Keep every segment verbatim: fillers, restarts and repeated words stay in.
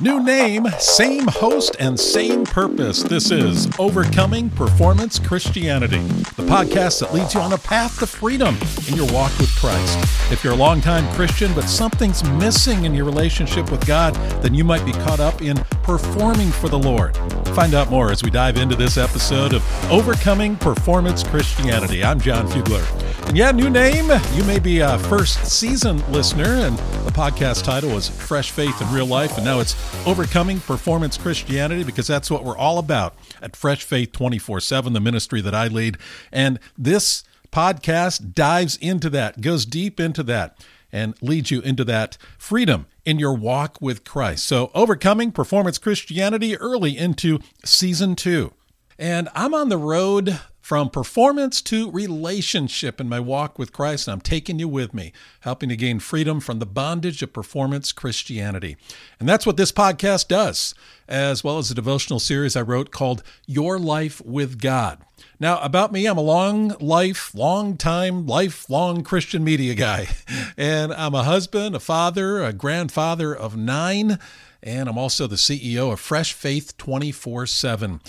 New name, same host, and same purpose. This is Overcoming Performance Christianity, the podcast that leads you on a path to freedom in your walk with Christ. If you're a longtime Christian, but something's missing in your relationship with God, then you might be caught up in performing for the Lord. Find out more as we dive into this episode of Overcoming Performance Christianity. I'm John Fugler. And yeah, new name. You may be a first season listener, and the podcast title was Fresh Faith in Real Life, and now it's Overcoming Performance Christianity, because that's what we're all about at Fresh Faith twenty-four seven, the ministry that I lead. And this podcast dives into that, goes deep into that, and leads you into that freedom in your walk with Christ. So Overcoming Performance Christianity, early into season two. And I'm on the road from performance to relationship in my walk with Christ, and I'm taking you with me, helping to gain freedom from the bondage of performance Christianity. And that's what this podcast does, as well as a devotional series I wrote called Your Life with God. Now, about me, I'm a long life, long time, lifelong Christian media guy. And I'm a husband, a father, a grandfather of nine, and I'm also the C E O of Fresh Faith twenty-four seven.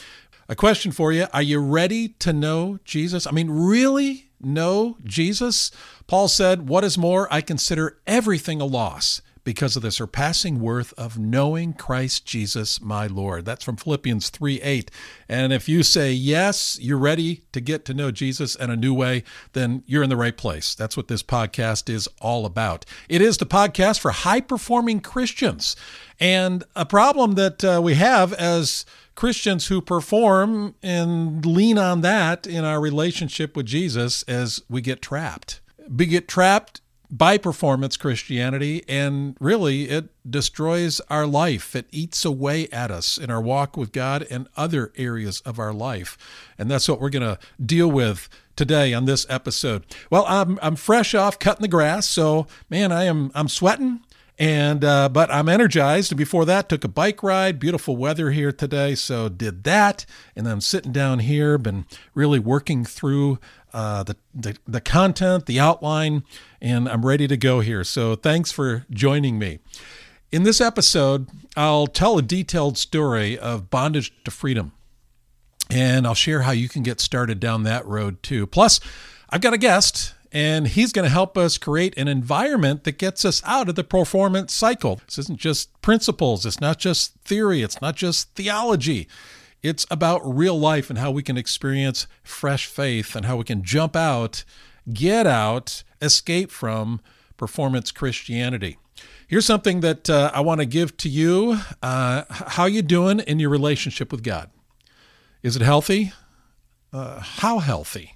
A question for you. Are you ready to know Jesus? I mean, really know Jesus? Paul said, what is more, I consider everything a loss because of the surpassing worth of knowing Christ Jesus, my Lord. That's from Philippians three eight. And if you say, yes, you're ready to get to know Jesus in a new way, then you're in the right place. That's what this podcast is all about. It is the podcast for high-performing Christians. And a problem that uh, we have as Christians who perform and lean on that in our relationship with Jesus as we get trapped. We get trapped by performance Christianity, and really it destroys our life. It eats away at us in our walk with God and other areas of our life. And that's what we're going to deal with today on this episode. Well, I'm I'm fresh off cutting the grass, so man, I am I'm sweating. And, uh, but I'm energized. And before that, took a bike ride, beautiful weather here today. So did that. And then sitting down here, been really working through, uh, the, the, the content, the outline, and I'm ready to go here. So thanks for joining me. In this episode, I'll tell a detailed story of bondage to freedom, and I'll share how you can get started down that road too. Plus, I've got a guest, and he's going to help us create an environment that gets us out of the performance cycle. This isn't just principles. It's not just theory. It's not just theology. It's about real life and how we can experience fresh faith and how we can jump out, get out, escape from performance Christianity. Here's something that uh, I want to give to you. Uh, how you doing in your relationship with God? Is it healthy? Uh, how healthy?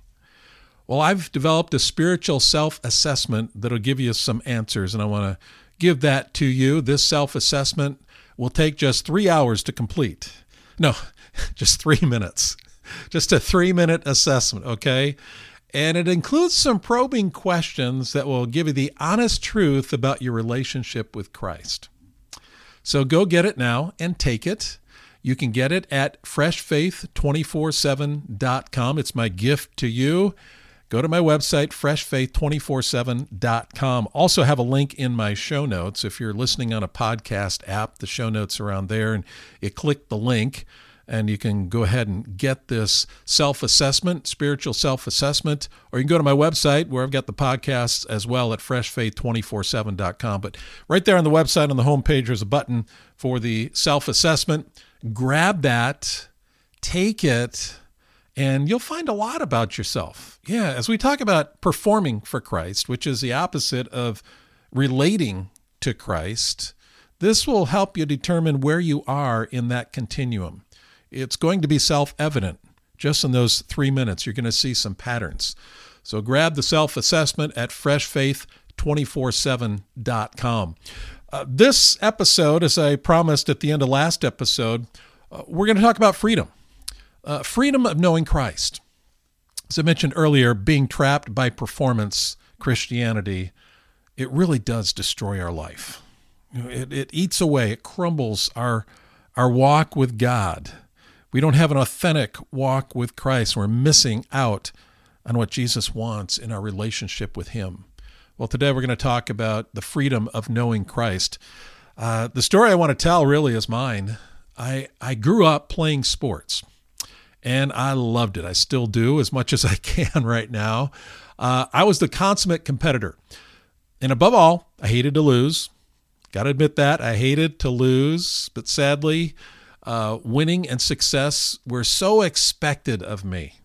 Well, I've developed a spiritual self-assessment that'll give you some answers, and I want to give that to you. This self-assessment will take just three hours to complete. No, just three minutes. Just a three-minute assessment, okay? And it includes some probing questions that will give you the honest truth about your relationship with Christ. So go get it now and take it. You can get it at fresh faith two four seven dot com. It's my gift to you. Go to my website, fresh faith two four seven dot com. Also have a link in my show notes. If you're listening on a podcast app, the show notes are on there, and you click the link, and you can go ahead and get this self-assessment, spiritual self-assessment, or you can go to my website where I've got the podcasts as well at fresh faith two four seven dot com. But right there on the website on the homepage, there's a button for the self-assessment. Grab that, take it, and you'll find a lot about yourself. Yeah, as we talk about performing for Christ, which is the opposite of relating to Christ, this will help you determine where you are in that continuum. It's going to be self-evident. Just in those three minutes, you're going to see some patterns. So grab the self-assessment at fresh faith two four seven dot com. Uh, this episode, as I promised at the end of last episode, uh, we're going to talk about freedom. Uh, freedom of knowing Christ. As I mentioned earlier, being trapped by performance Christianity, it really does destroy our life. It, it eats away, it crumbles our, our walk with God. We don't have an authentic walk with Christ. We're missing out on what Jesus wants in our relationship with Him. Well, today we're going to talk about the freedom of knowing Christ. Uh, the story I want to tell really is mine. I, I grew up playing sports, and I loved it. I still do as much as I can right now. Uh, I was the consummate competitor. And above all, I hated to lose. Got to admit that. I hated to lose, but sadly, uh, winning and success were so expected of me.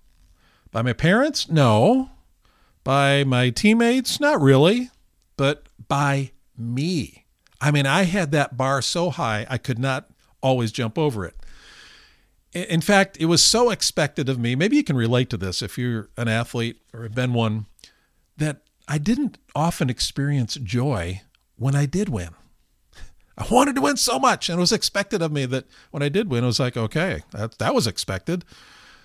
By my parents? No. By my teammates? Not really. But by me. I mean, I had that bar so high, I could not always jump over it. In fact, it was so expected of me, maybe you can relate to this if you're an athlete or have been one, that I didn't often experience joy when I did win. I wanted to win so much, and it was expected of me that when I did win, it was like, okay, that, that was expected.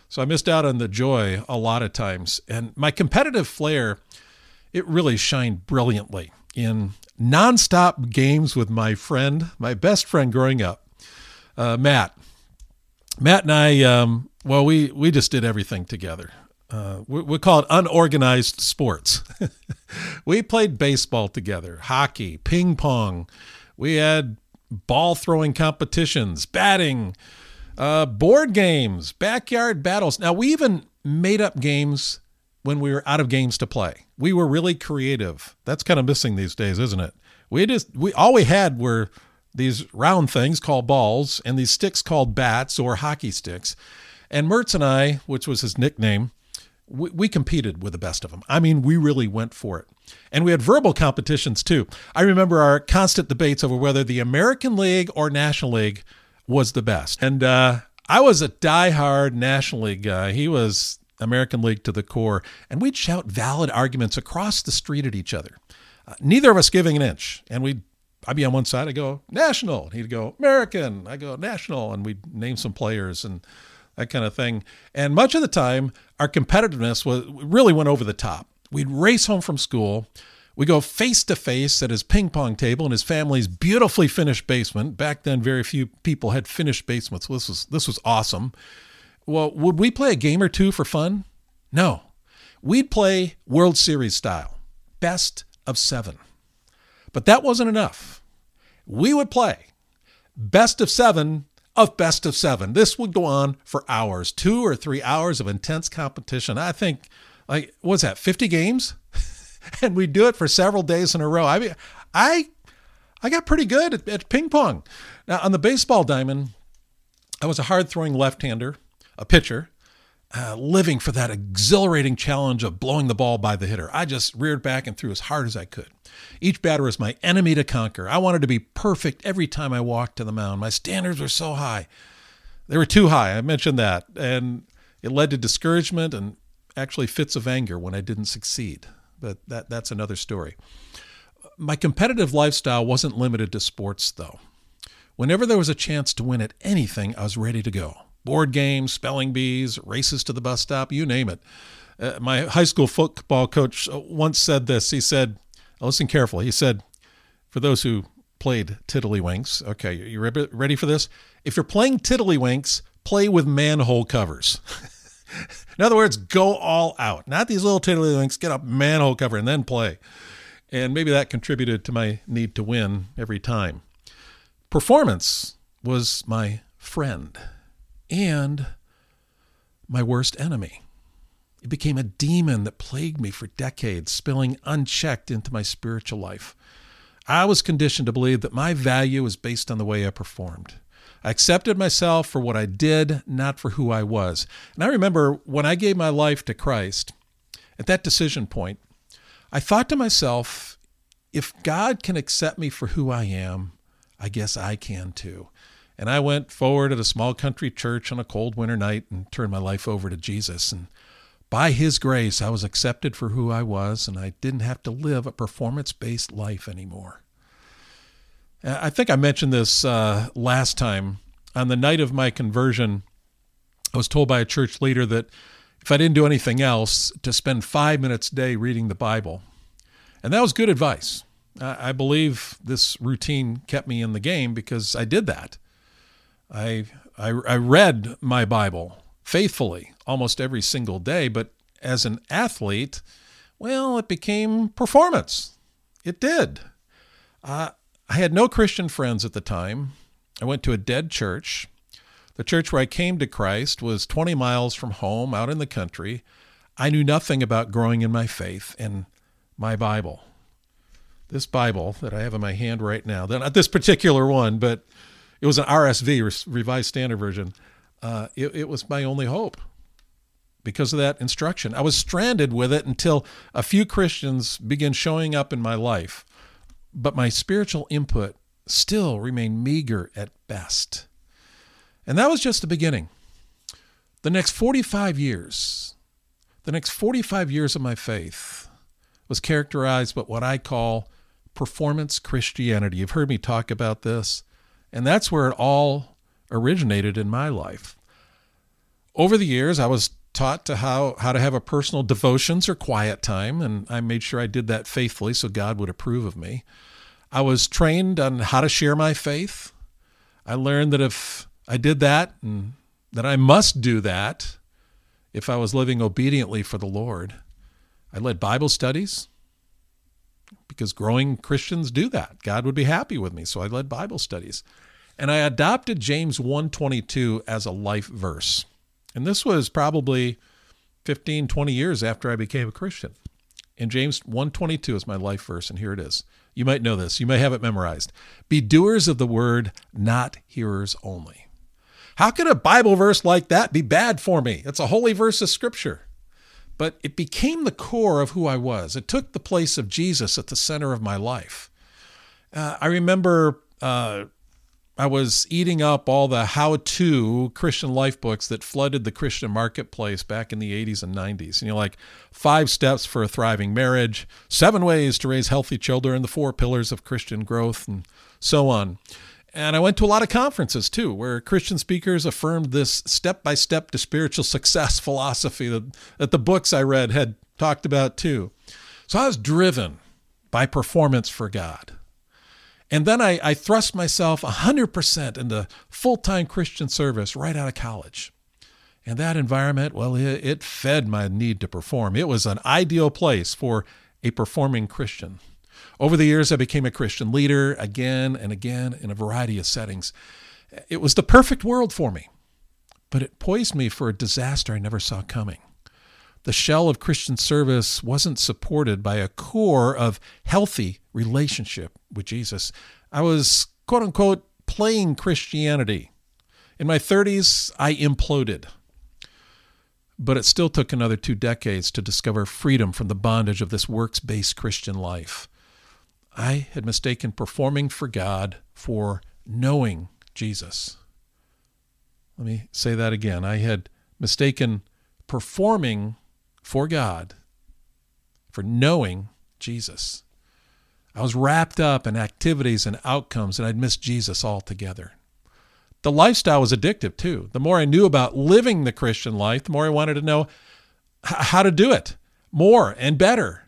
So I missed out on the joy a lot of times. And my competitive flair, it really shined brilliantly in nonstop games with my friend, my best friend growing up, uh, Matt. Matt and I, um, well, we, we just did everything together. Uh, we, we call it unorganized sports. We played baseball together, hockey, ping pong. We had ball throwing competitions, batting, uh, board games, backyard battles. Now, we even made up games when we were out of games to play. We were really creative. That's kind of missing these days, isn't it? We just, we all we had were these round things called balls and these sticks called bats or hockey sticks. And Mertz and I, which was his nickname, we, we competed with the best of them. I mean, we really went for it. And we had verbal competitions too. I remember our constant debates over whether the American League or National League was the best. And uh, I was a diehard National League guy. He was American League to the core. And we'd shout valid arguments across the street at each other. Uh, neither of us giving an inch. And we'd I'd be on one side, I'd go, National. He'd go, American. I'd go, National. And we'd name some players and that kind of thing. And much of the time, our competitiveness was really went over the top. We'd race home from school. We'd go face-to-face at his ping pong table in his family's beautifully finished basement. Back then, very few people had finished basements. This was this was awesome. Well, would we play a game or two for fun? No. We'd play World Series style, best of seven. But that wasn't enough. We would play best of seven of best of seven. This would go on for hours, two or three hours of intense competition. I think, like, what's that, fifty games? And we'd do it for several days in a row. I mean, I I got pretty good at, at ping pong. Now, on the baseball diamond, I was a hard-throwing left-hander, a pitcher, uh, living for that exhilarating challenge of blowing the ball by the hitter. I just reared back and threw as hard as I could. Each batter was my enemy to conquer. I wanted to be perfect every time I walked to the mound. My standards were so high. They were too high. I mentioned that. And it led to discouragement and actually fits of anger when I didn't succeed. But that that's another story. My competitive lifestyle wasn't limited to sports, though. Whenever there was a chance to win at anything, I was ready to go. Board games, spelling bees, races to the bus stop, you name it. Uh, my high school football coach once said this. He said, listen carefully. He said, for those who played tiddlywinks, okay, you ready for this? If you're playing tiddlywinks, play with manhole covers. In other words, go all out. Not these little tiddlywinks, get a manhole cover and then play. And maybe that contributed to my need to win every time. Performance was my friend and my worst enemy. It became a demon that plagued me for decades, spilling unchecked into my spiritual life. I was conditioned to believe that my value was based on the way I performed. I accepted myself for what I did, not for who I was. And I remember when I gave my life to Christ, at that decision point, I thought to myself, if God can accept me for who I am, I guess I can too. And I went forward at a small country church on a cold winter night and turned my life over to Jesus. And by his grace, I was accepted for who I was, and I didn't have to live a performance-based life anymore. I think I mentioned this uh, last time. On the night of my conversion, I was told by a church leader that if I didn't do anything else, to spend five minutes a day reading the Bible. And that was good advice. I believe this routine kept me in the game because I did that. I I, I read my Bible faithfully almost every single day, but as an athlete, well, it became performance. It did. Uh, I had no Christian friends at the time. I went to a dead church. The church where I came to Christ was twenty miles from home, out in the country. I knew nothing about growing in my faith and my Bible. This Bible that I have in my hand right now, not this particular one, but it was an R S V, Revised Standard Version. Uh, it, it was my only hope because of that instruction. I was stranded with it until a few Christians began showing up in my life, but my spiritual input still remained meager at best. And that was just the beginning. The next forty-five years, the next forty-five years of my faith was characterized by what I call performance Christianity. You've heard me talk about this, and that's where it all originated in my life. Over the years, I was taught to how, how to have a personal devotions or quiet time, and I made sure I did that faithfully so God would approve of me. I was trained on how to share my faith. I learned that if I did that, and that I must do that if I was living obediently for the Lord. I led Bible studies because growing Christians do that. God would be happy with me, so I led Bible studies. And I adopted James one twenty-two as a life verse. And this was probably fifteen, twenty years after I became a Christian. And James one twenty-two is my life verse, and here it is. You might know this. You may have it memorized. Be doers of the word, not hearers only. How could a Bible verse like that be bad for me? It's a holy verse of Scripture. But it became the core of who I was. It took the place of Jesus at the center of my life. Uh, I remember uh, I was eating up all the how-to Christian life books that flooded the Christian marketplace back in the eighties and nineties. And you're like, five steps for a thriving marriage, seven ways to raise healthy children, the four pillars of Christian growth, and so on. And I went to a lot of conferences, too, where Christian speakers affirmed this step-by-step to spiritual success philosophy that, that the books I read had talked about, too. So I was driven by performance for God. And then I, I thrust myself one hundred percent into full-time Christian service right out of college. And that environment, well, it, it fed my need to perform. It was an ideal place for a performing Christian. Over the years, I became a Christian leader again and again in a variety of settings. It was the perfect world for me, but it poised me for a disaster I never saw coming. The shell of Christian service wasn't supported by a core of healthy relationship with Jesus. I was, quote unquote, playing Christianity. In my thirties, I imploded. But it still took another two decades to discover freedom from the bondage of this works-based Christian life. I had mistaken performing for God for knowing Jesus. Let me say that again. I had mistaken performing for God for knowing Jesus. I was wrapped up in activities and outcomes, and I'd missed Jesus altogether. The lifestyle was addictive, too. The more I knew about living the Christian life, the more I wanted to know how to do it more and better.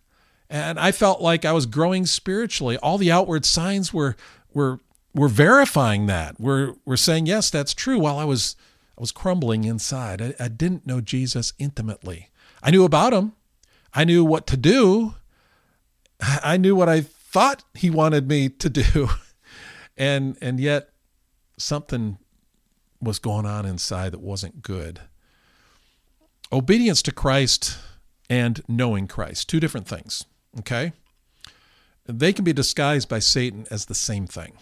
And I felt like I was growing spiritually. All the outward signs were were were verifying that. We're we're saying, yes, that's true. While I was I was crumbling inside. I, I didn't know Jesus intimately. I knew about him. I knew what to do. I knew what I thought he wanted me to do. And and yet something was going on inside that wasn't good. Obedience to Christ and knowing Christ, two different things. Okay? They can be disguised by Satan as the same thing.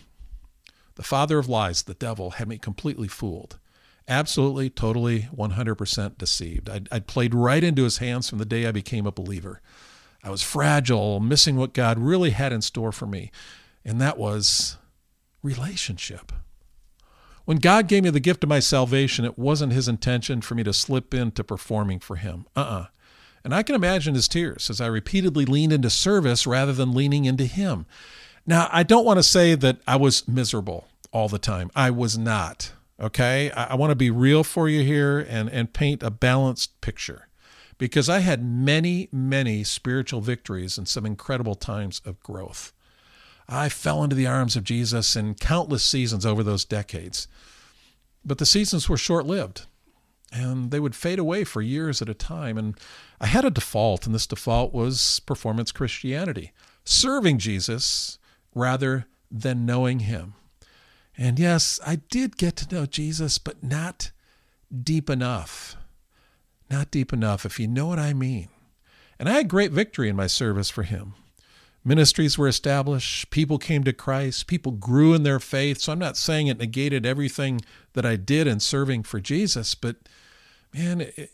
The father of lies, the devil, had me completely fooled. Absolutely, totally, one hundred percent deceived. I'd, I'd played right into his hands from the day I became a believer. I was fragile, missing what God really had in store for me, and that was relationship. When God gave me the gift of my salvation, it wasn't his intention for me to slip into performing for him. Uh-uh. And I can imagine his tears as I repeatedly leaned into service rather than leaning into him. Now, I don't want to say that I was miserable all the time. I was not, okay? I want to be real for you here and, and paint a balanced picture because I had many, many spiritual victories and some incredible times of growth. I fell into the arms of Jesus in countless seasons over those decades, but the seasons were short-lived. And they would fade away for years at a time. And I had a default, and this default was performance Christianity, serving Jesus rather than knowing him. And yes, I did get to know Jesus, but not deep enough. Not deep enough, if you know what I mean. And I had great victory in my service for him. Ministries were established. People came to Christ. People grew in their faith. So I'm not saying it negated everything that I did in serving for Jesus, but man, it,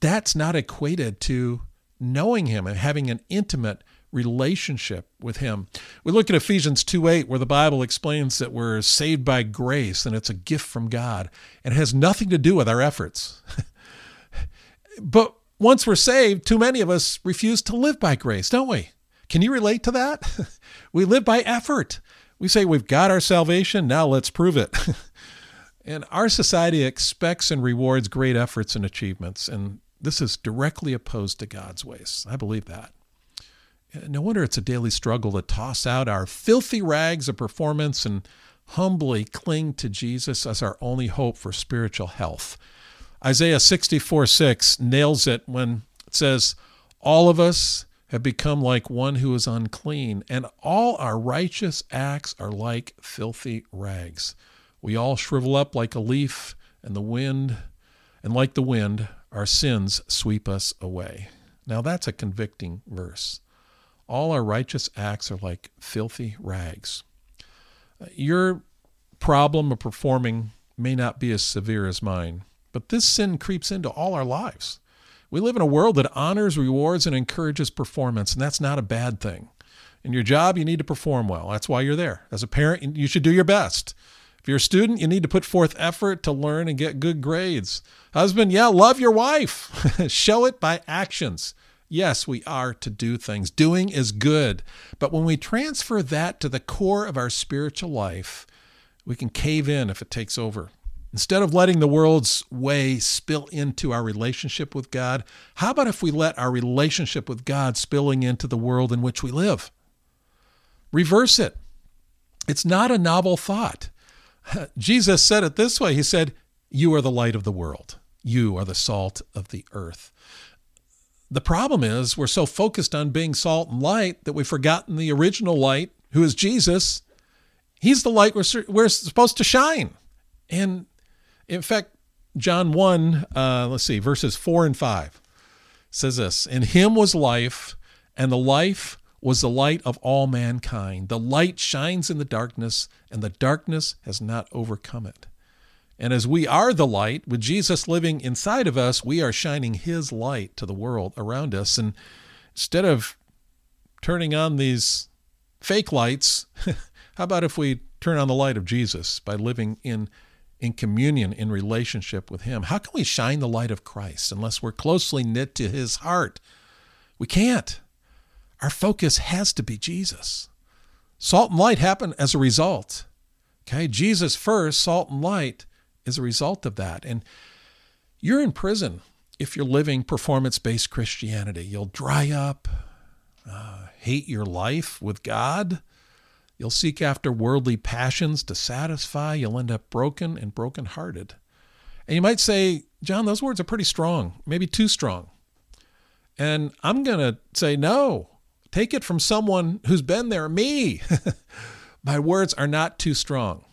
that's not equated to knowing him and having an intimate relationship with him. We look at Ephesians two eight, where the Bible explains that we're saved by grace and it's a gift from God and it has nothing to do with our efforts. But once we're saved, too many of us refuse to live by grace, don't we? Can you relate to that? We live by effort. We say we've got our salvation, now let's prove it. And our society expects and rewards great efforts and achievements, and this is directly opposed to God's ways. I believe that. No wonder it's a daily struggle to toss out our filthy rags of performance and humbly cling to Jesus as our only hope for spiritual health. Isaiah sixty-four six nails it when it says, "All of us have become like one who is unclean, and all our righteous acts are like filthy rags. We all shrivel up like a leaf, and the wind, and like the wind, our sins sweep us away." Now that's a convicting verse. All our righteous acts are like filthy rags. Your problem of performing may not be as severe as mine, but this sin creeps into all our lives. We live in a world that honors, rewards, and encourages performance, and that's not a bad thing. In your job, you need to perform well. That's why you're there. As a parent, you should do your best. If you're a student, you need to put forth effort to learn and get good grades. Husband, yeah, love your wife. Show it by actions. Yes, we are to do things. Doing is good. But when we transfer that to the core of our spiritual life, we can cave in if it takes over. Instead of letting the world's way spill into our relationship with God, how about if we let our relationship with God spilling into the world in which we live? Reverse it. It's not a novel thought. Jesus said it this way. He said, "You are the light of the world. You are the salt of the earth." The problem is we're so focused on being salt and light that we've forgotten the original light, who is Jesus. He's the light we're, we're supposed to shine. And in fact, John one, uh, let's see, verses four and five says this, "In him was life, and the life was the light of all mankind. The light shines in the darkness, and the darkness has not overcome it." And as we are the light, with Jesus living inside of us, we are shining his light to the world around us. And instead of turning on these fake lights, how about if we turn on the light of Jesus by living in, in communion, in relationship with him? How can we shine the light of Christ unless we're closely knit to his heart? We can't. Our focus has to be Jesus. Salt and light happen as a result. Okay, Jesus first, salt and light is a result of that. And you're in prison if you're living performance-based Christianity. You'll dry up, uh, hate your life with God. You'll seek after worldly passions to satisfy. You'll end up broken and brokenhearted. And you might say, "John, those words are pretty strong, maybe too strong." And I'm going to say, no, take it from someone who's been there, me. My words are not too strong.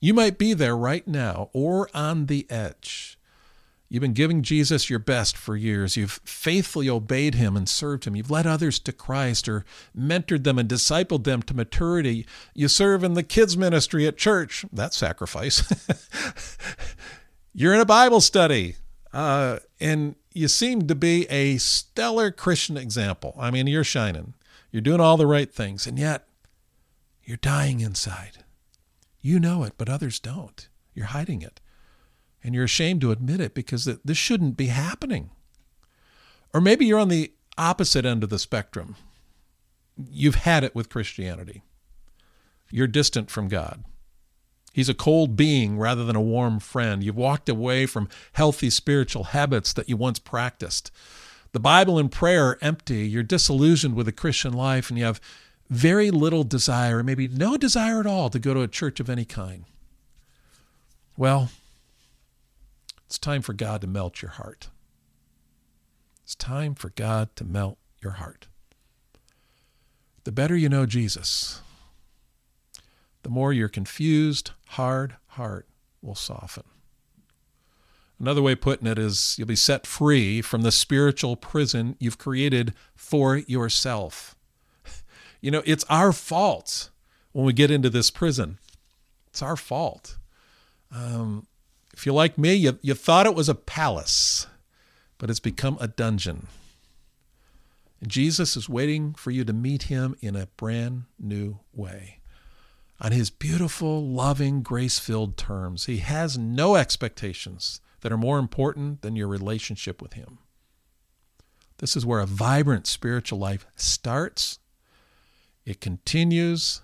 You might be there right now or on the edge. You've been giving Jesus your best for years. You've faithfully obeyed him and served him. You've led others to Christ or mentored them and discipled them to maturity. You serve in the kids ministry at church. That's sacrifice. You're in a Bible study, uh, and you seem to be a stellar Christian example. I mean, you're shining. You're doing all the right things, and yet you're dying inside. You know it, but others don't. You're hiding it. And you're ashamed to admit it because this shouldn't be happening. Or maybe you're on the opposite end of the spectrum. You've had it with Christianity. You're distant from God. He's a cold being rather than a warm friend. You've walked away from healthy spiritual habits that you once practiced. The Bible and prayer are empty. You're disillusioned with the Christian life, and you have very little desire, maybe no desire at all, to go to a church of any kind. Well, it's time for God to melt your heart. It's time for God to melt your heart. The better you know Jesus, the more your confused, hard heart will soften. Another way of putting it is you'll be set free from the spiritual prison you've created for yourself. You know, it's our fault when we get into this prison. It's our fault. Um, if you're like me, you, you thought it was a palace, but it's become a dungeon. And Jesus is waiting for you to meet him in a brand new way. On his beautiful, loving, grace-filled terms, he has no expectations that are more important than your relationship with him. This is where a vibrant spiritual life starts, it continues,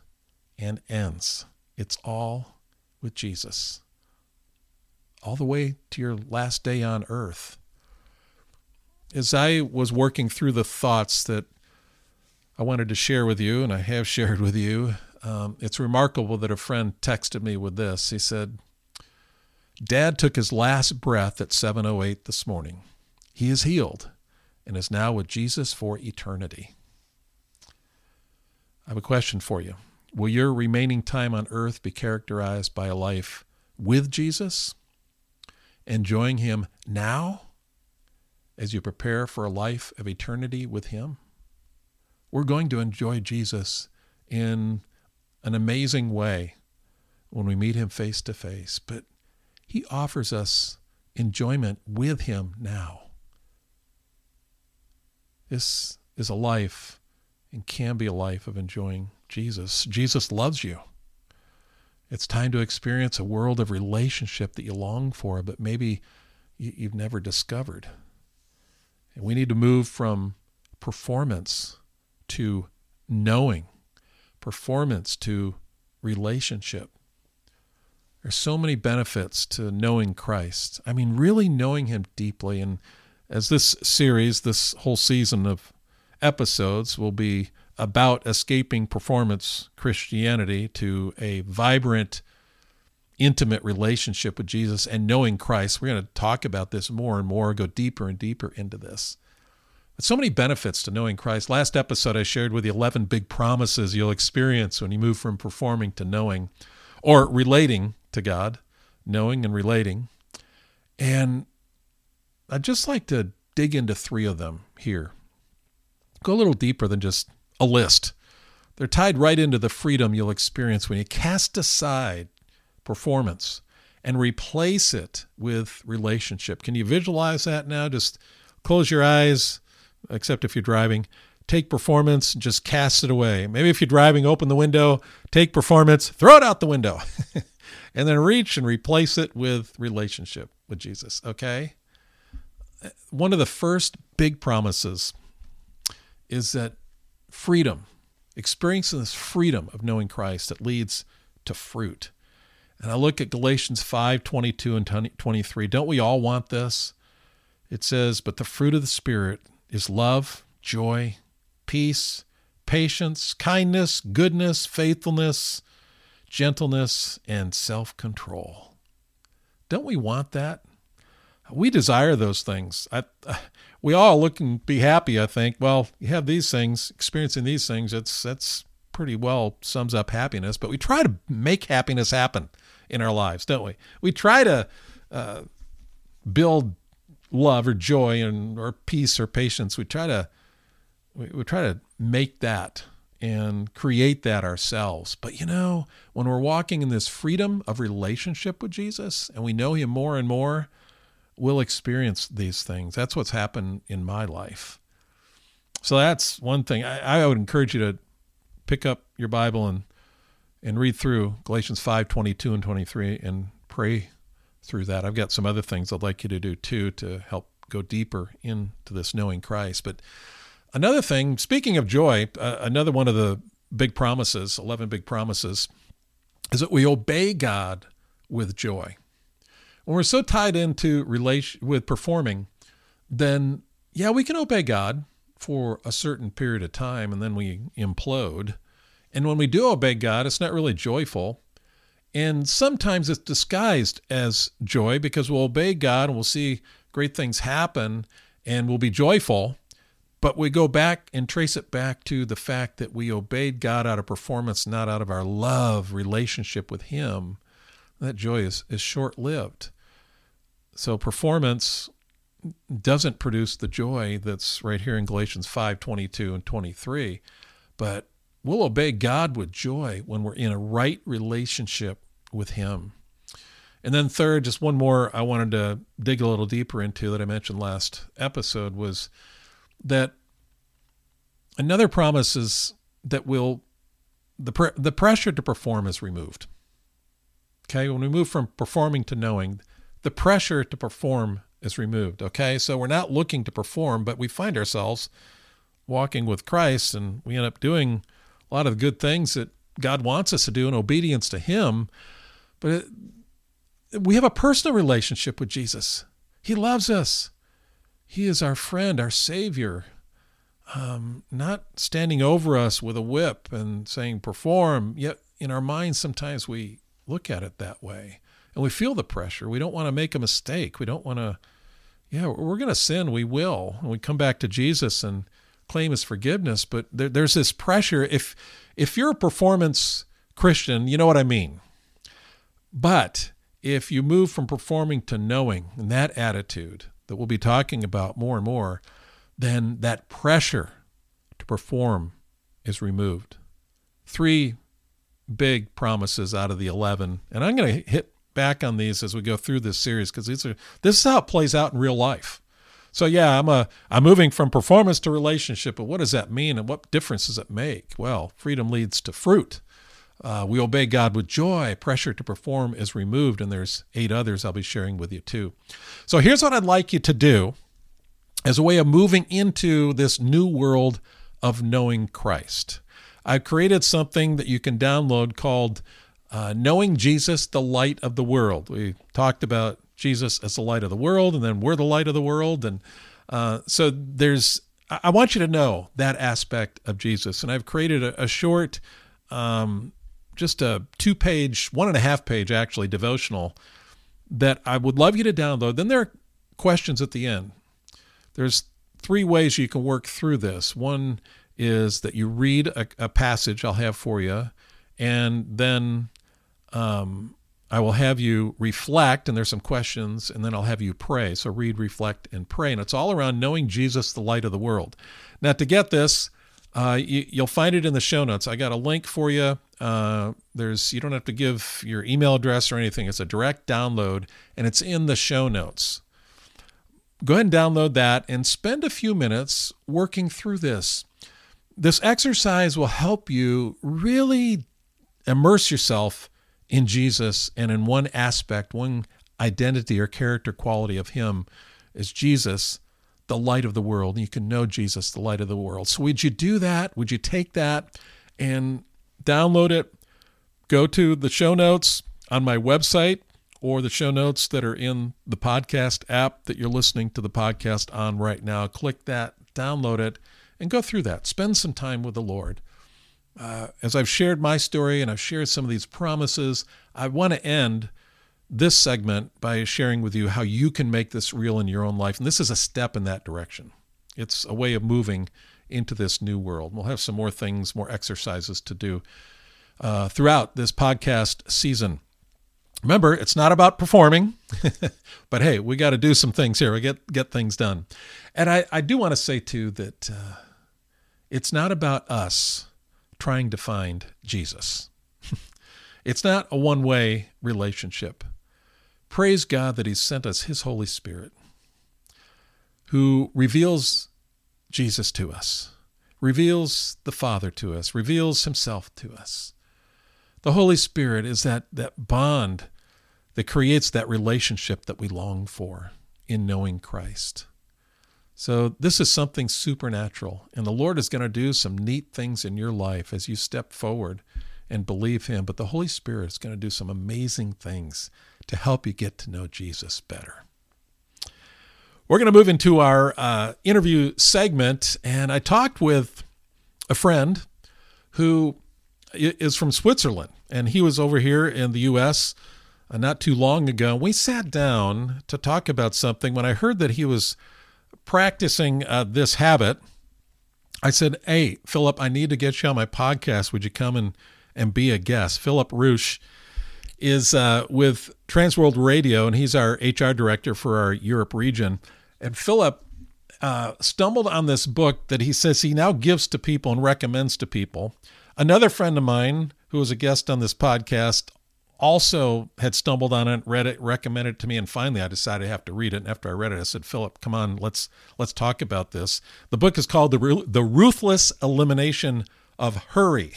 and ends. It's all with Jesus, all the way to your last day on earth. As I was working through the thoughts that I wanted to share with you, and I have shared with you, Um, it's remarkable that a friend texted me with this. He said, "Dad took his last breath at seven oh eight this morning. He is healed and is now with Jesus for eternity." I have a question for you. Will your remaining time on earth be characterized by a life with Jesus, enjoying him now as you prepare for a life of eternity with him? We're going to enjoy Jesus in an amazing way when we meet him face to face, but he offers us enjoyment with him now. This is a life and can be a life of enjoying Jesus. Jesus loves you. It's time to experience a world of relationship that you long for, but maybe you've never discovered. And we need to move from performance to knowing. Performance to relationship. There's so many benefits to knowing Christ. I mean, really knowing him deeply. And as this series, this whole season of episodes will be about escaping performance Christianity to a vibrant, intimate relationship with Jesus and knowing Christ. We're going to talk about this more and more, go deeper and deeper into this. So many benefits to knowing Christ. Last episode, I shared with you eleven big promises you'll experience when you move from performing to knowing, or relating to God, knowing and relating. And I'd just like to dig into three of them here. Go a little deeper than just a list. They're tied right into the freedom you'll experience when you cast aside performance and replace it with relationship. Can you visualize that now? Just close your eyes, except if you're driving. Take performance, just cast it away. Maybe if you're driving, open the window, take performance, throw it out the window, and then reach and replace it with relationship with Jesus, okay? One of the first big promises is that freedom, experiencing this freedom of knowing Christ that leads to fruit. And I look at Galatians five twenty-two and twenty-three. Don't we all want this? It says, "But the fruit of the Spirit is love, joy, peace, patience, kindness, goodness, faithfulness, gentleness, and self-control." Don't we want that? We desire those things. I, we all look and be happy, I think. Well, you have these things, experiencing these things, it's, that's pretty well sums up happiness. But we try to make happiness happen in our lives, don't we? We try to uh, build love or joy and or peace or patience. We try to we, we try to make that and create that ourselves. But you know, when we're walking in this freedom of relationship with Jesus and we know him more and more, we'll experience these things. That's what's happened in my life. So that's one thing. I, I would encourage you to pick up your Bible and and read through Galatians five twenty-two and twenty-three and pray through that. I've got some other things I'd like you to do too to help go deeper into this knowing Christ. But another thing, speaking of joy, uh, another one of the big promises, eleven big promises, is that we obey God with joy. When we're so tied into relation with performing, then yeah, we can obey God for a certain period of time and then we implode. And when we do obey God, it's not really joyful. And sometimes it's disguised as joy because we'll obey God and we'll see great things happen and we'll be joyful. But we go back and trace it back to the fact that we obeyed God out of performance, not out of our love relationship with Him. That joy is, is short-lived. So performance doesn't produce the joy that's right here in Galatians five twenty-two and twenty-three. But we'll obey God with joy when we're in a right relationship with Him. And then third, just one more I wanted to dig a little deeper into that I mentioned last episode was that another promise is that we'll, the pre- the pressure to perform is removed. Okay, when we move from performing to knowing, the pressure to perform is removed. Okay, so we're not looking to perform, but we find ourselves walking with Christ and we end up doing a lot of good things that God wants us to do in obedience to Him. But it, we have a personal relationship with Jesus. He loves us. He is our friend, our Savior, um, not standing over us with a whip and saying, perform. Yet in our minds, sometimes we look at it that way and we feel the pressure. We don't want to make a mistake. We don't want to, yeah, we're going to sin. We will. And we come back to Jesus and claim His forgiveness. But there, there's this pressure. If, if you're a performance Christian, you know what I mean. But if you move from performing to knowing, and that attitude that we'll be talking about more and more, then that pressure to perform is removed. Three big promises out of the eleven. And I'm going to hit back on these as we go through this series, because these are, this is how it plays out in real life. So yeah, I'm a, I'm moving from performance to relationship, but what does that mean and what difference does it make? Well, freedom leads to fruit. Uh, we obey God with joy. Pressure to perform is removed. And there's eight others I'll be sharing with you too. So here's what I'd like you to do as a way of moving into this new world of knowing Christ. I've created something that you can download called uh, Knowing Jesus, the Light of the World. We talked about Jesus as the light of the world, and then we're the light of the world. And uh, so there's, I want you to know that aspect of Jesus. And I've created a, a short, um, just a two-page, one and a half page actually devotional that I would love you to download. Then there are questions at the end. There's three ways you can work through this. One is that you read a, a passage I'll have for you, and then um, I will have you reflect, and there's some questions, and then I'll have you pray. So read, reflect, and pray. And it's all around knowing Jesus, the light of the world. Now to get this, Uh, you, you'll find it in the show notes. I got a link for you. Uh, there's, you don't have to give your email address or anything. It's a direct download, and it's in the show notes. Go ahead and download that and spend a few minutes working through this. This exercise will help you really immerse yourself in Jesus and in one aspect, one identity or character quality of Him is Jesus, the light of the world. You can know Jesus, the light of the world. So would you do that? Would you take that and download it? Go to the show notes on my website or the show notes that are in the podcast app that you're listening to the podcast on right now. Click that, download it, and go through that. Spend some time with the Lord. Uh, as I've shared my story and I've shared some of these promises, I want to end this segment by sharing with you how you can make this real in your own life. And this is a step in that direction. It's a way of moving into this new world. We'll have some more things, more exercises to do uh, throughout this podcast season. Remember, it's not about performing, but hey, we got to do some things here. We get, get things done. And I, I do want to say too, that uh, it's not about us trying to find Jesus. It's not a one-way relationship. Praise God that He sent us His Holy Spirit, who reveals Jesus to us, reveals the Father to us, reveals Himself to us. The Holy Spirit is that, that bond that creates that relationship that we long for in knowing Christ. So this is something supernatural, and the Lord is going to do some neat things in your life as you step forward and believe Him. But the Holy Spirit is going to do some amazing things to help you get to know Jesus better. We're going to move into our uh, interview segment. And I talked with a friend who is from Switzerland. And he was over here in the U S not too long ago. We sat down to talk about something. When I heard that he was practicing uh, this habit I said, hey, Philip, I need to get you on my podcast. Would you come and, and be a guest? Philipp Ruesch is uh, with Transworld Radio, and he's our H R director for our Europe region. And Philip uh, stumbled on this book that he says he now gives to people and recommends to people. Another friend of mine who was a guest on this podcast also had stumbled on it, read it, recommended it to me, and finally I decided I have to read it. And after I read it, I said, Philip, come on, let's let's talk about this. The book is called The, the Ruthless Elimination of Hurry.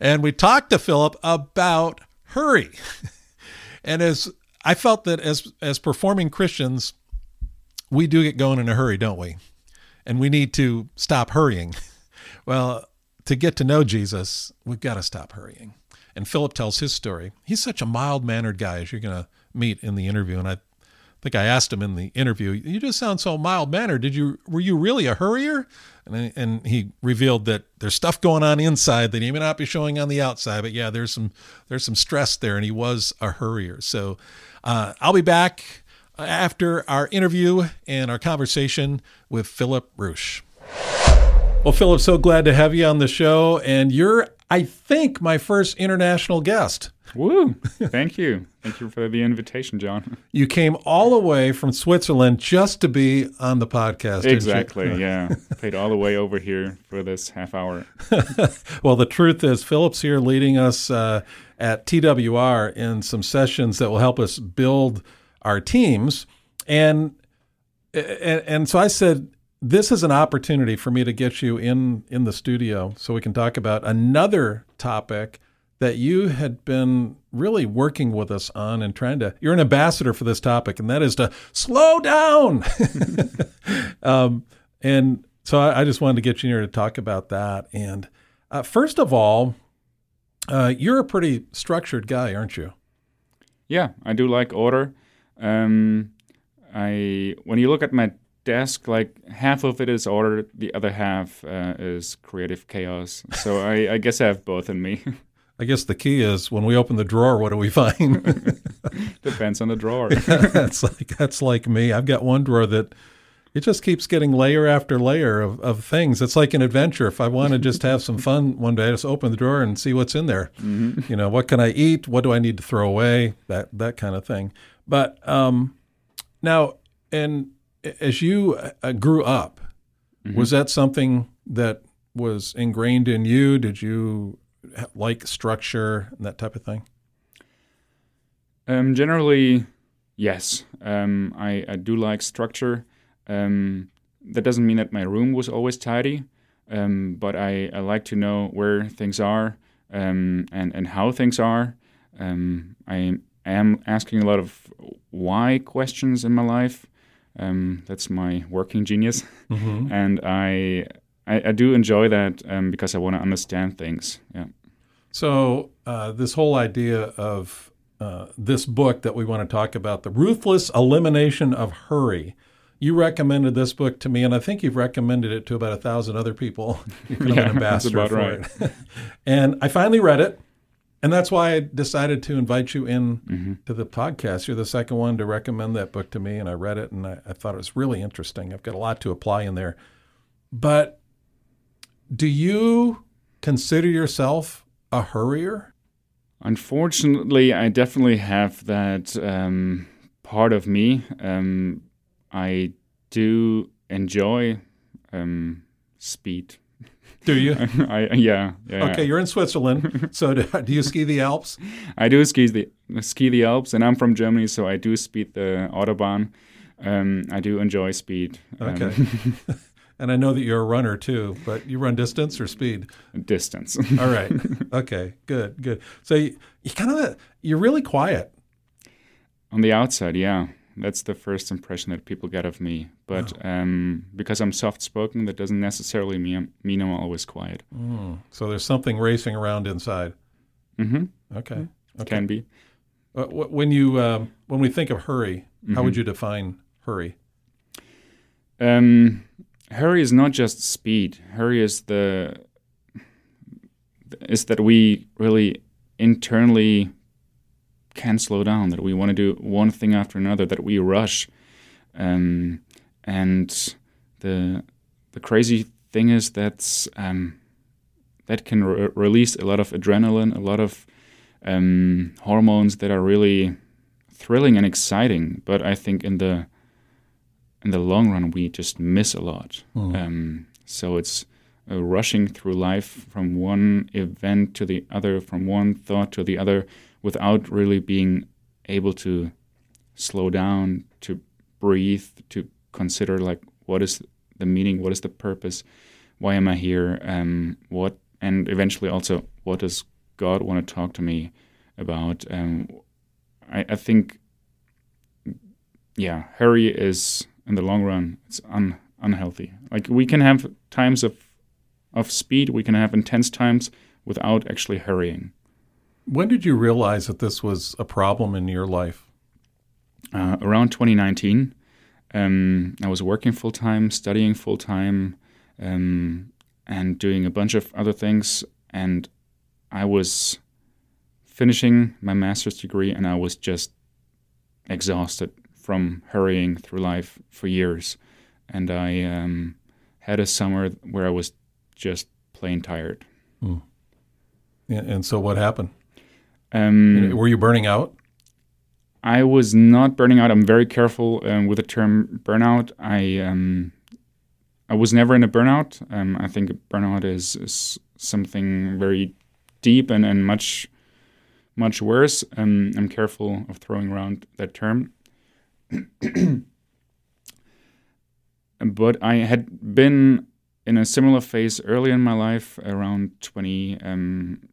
And we talked to Philip about hurry. And as I felt that as as performing Christians, we do get going in a hurry, don't we? And we need to stop hurrying. Well, to get to know Jesus, we've got to stop hurrying. And Philip tells his story. He's such a mild-mannered guy, as you're going to meet in the interview. And I think I asked him in the interview, you just sound so mild-mannered. Did you, were you really a hurrier? And, I, and he revealed that there's stuff going on inside that he may not be showing on the outside. But yeah, there's some there's some stress there, and he was a hurrier. So uh, I'll be back after our interview and our conversation with Philipp Ruesch. Well, Philip, so glad to have you on the show. And you're, I think, my first international guest. Woo! Thank you. Thank you for the invitation, John. You came all the way from Switzerland just to be on the podcast. Exactly, yeah. Played all the way over here for this half hour. Well, the truth is, Philip's here leading us uh, at T W R in some sessions that will help us build our teams. And, and, and so I said, this is an opportunity for me to get you in, in the studio so we can talk about another topic that you had been really working with us on and trying to, you're an ambassador for this topic, and that is to slow down. um, and so I, I just wanted to get you in here to talk about that. And uh, first of all, uh, you're a pretty structured guy, aren't you? Yeah, I do like order. Um, I when you look at my desk, like half of it is order, the other half uh, is creative chaos. So I, I guess I have both in me. I guess the key is when we open the drawer, what do we find? Depends on the drawer. Yeah, that's like that's like me. I've got one drawer that it just keeps getting layer after layer of, of things. It's like an adventure. If I want to just have some fun one day, I just open the drawer and see what's in there. Mm-hmm. You know, what can I eat? What do I need to throw away? That that kind of thing. But um, now, and as you uh, grew up, mm-hmm. was that something that was ingrained in you? Did you like structure and that type of thing? Um, generally, yes. Um, I, I do like structure. Um, that doesn't mean that my room was always tidy, um, but I, I like to know where things are um, and, and how things are. Um, I am asking a lot of why questions in my life. Um, that's my working genius, mm-hmm. and I, I I do enjoy that um, because I want to understand things. Yeah. So uh, this whole idea of uh, this book that we want to talk about, The Ruthless Elimination of Hurry, you recommended this book to me, and I think you've recommended it to about a thousand other people. You've become yeah, an ambassador that's about for right. it. And I finally read it. And that's why I decided to invite you in mm-hmm. to the podcast. You're the second one to recommend that book to me, and I read it, and I, I thought it was really interesting. I've got a lot to apply in there. But do you consider yourself a hurrier? Unfortunately, I definitely have that um, part of me. Um, I do enjoy um, speed. Do you? I, I, yeah, yeah. Okay, you're in Switzerland, so do, do you ski the Alps? I do ski the ski the Alps, and I'm from Germany, so I do speed the Autobahn. Um, I do enjoy speed. Um, okay. And I know that you're a runner too, but you run distance or speed? Distance. All right. Okay, good, good. So you, you kind of, you're really quiet. On the outside, yeah. That's the first impression that people get of me. But oh. um, because I'm soft-spoken, that doesn't necessarily mean, mean I'm always quiet. Mm. So there's something racing around inside. Mm-hmm. Okay. Okay. Can be. Uh, when you uh, when we think of hurry, mm-hmm. how would you define hurry? Um, hurry is not just speed. Hurry is the is that we really internally can slow down, that we want to do one thing after another, that we rush. Um, and the the crazy thing is, that's um, that can re- release a lot of adrenaline, a lot of um, hormones that are really thrilling and exciting. But I think in the in the long run, we just miss a lot. Mm. Um, so it's uh, rushing through life from one event to the other, from one thought to the other, without really being able to slow down, to breathe, to consider, like, what is the meaning, what is the purpose, why am I here, um, what, and eventually also, what does God want to talk to me about? Um, I, I think, yeah, hurry is, in the long run, it's un, unhealthy. Like, we can have times of of speed, we can have intense times without actually hurrying. When did you realize that this was a problem in your life? Uh, around twenty nineteen. Um, I was working full-time, studying full-time, um, and doing a bunch of other things. And I was finishing my master's degree, and I was just exhausted from hurrying through life for years. And I um, had a summer where I was just plain tired. Mm. And so what happened? Um, Were you burning out? I was not burning out. I'm very careful um, with the term burnout. I um, I was never in a burnout. Um, I think burnout is, is something very deep and, and much, much worse. Um, I'm careful of throwing around that term. But I had been in a similar phase early in my life, around twenty, um,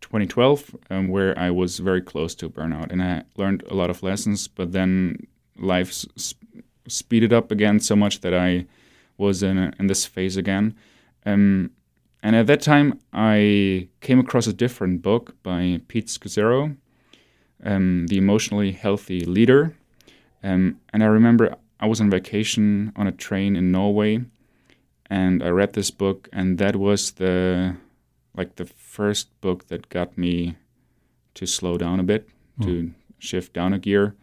twenty twelve, um, where I was very close to burnout, and I learned a lot of lessons. But then life sp- speeded up again so much that I was in a, in this phase again. Um, and at that time, I came across a different book by Pete Scazzero, um, The Emotionally Healthy Leader. Um, and I remember I was on vacation on a train in Norway, and I read this book, and that was the like the first book that got me to slow down a bit, mm. to shift down a gear.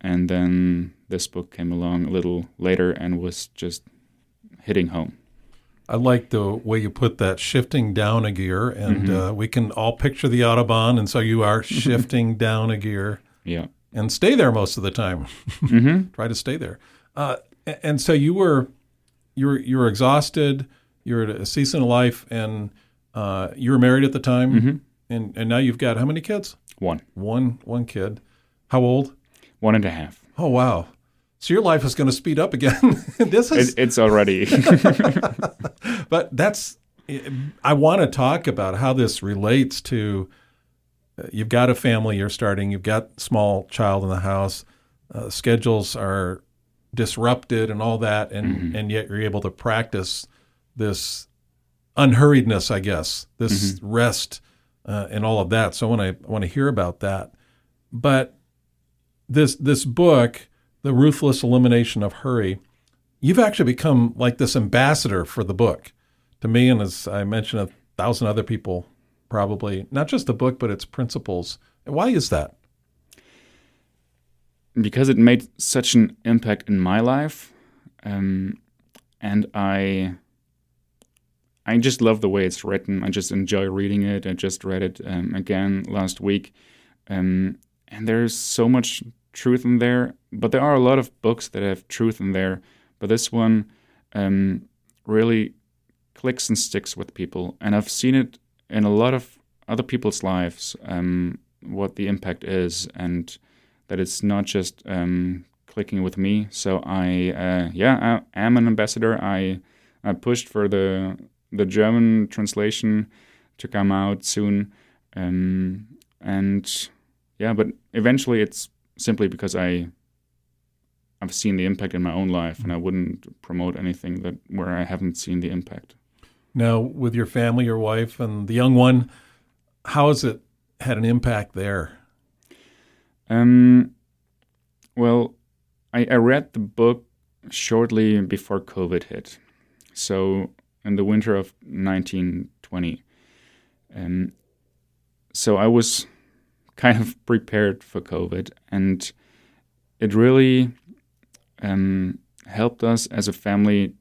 And then this book came along a little later and was just hitting home. I like the way you put that, shifting down a gear, and mm-hmm. uh, we can all picture the Autobahn, and so you are shifting down a gear. Yeah. And stay there most of the time. Mm-hmm. Try to stay there. Uh, and so you were... You're you're exhausted. You're at a season of life, and uh, you were married at the time, mm-hmm. and and now you've got how many kids? One. One one kid. How old? One and a half. Oh wow! So your life is going to speed up again. This is it, it's already. But that's I want to talk about how this relates to. Uh, you've got a family you're starting. You've got small child in the house. Uh, schedules are disrupted and all that, and, mm-hmm. and yet you're able to practice this unhurriedness, I guess, this mm-hmm. rest uh, and all of that. So I want to want to hear about that. But this this book, The Ruthless Elimination of Hurry, you've actually become like this ambassador for the book to me, and as I mentioned, a thousand other people probably, not just the book, but its principles. Why is that? Because it made such an impact in my life, um, and I I just love the way it's written. I just enjoy reading it. I just read it um, again last week, um, and there's so much truth in there. But there are a lot of books that have truth in there, but this one um, really clicks and sticks with people, and I've seen it in a lot of other people's lives, um, what the impact is, and that it's not just um, clicking with me. So I, uh, yeah, I am an ambassador. I, I pushed for the the German translation to come out soon, um, and yeah, but eventually it's simply because I, I've seen the impact in my own life, and I wouldn't promote anything that where I haven't seen the impact. Now, with your family, your wife, and the young one, how has it had an impact there? Um, well, I, I read the book shortly before COVID hit, so in the winter of nineteen twenty. Um, so I was kind of prepared for COVID, and it really um, helped us as a family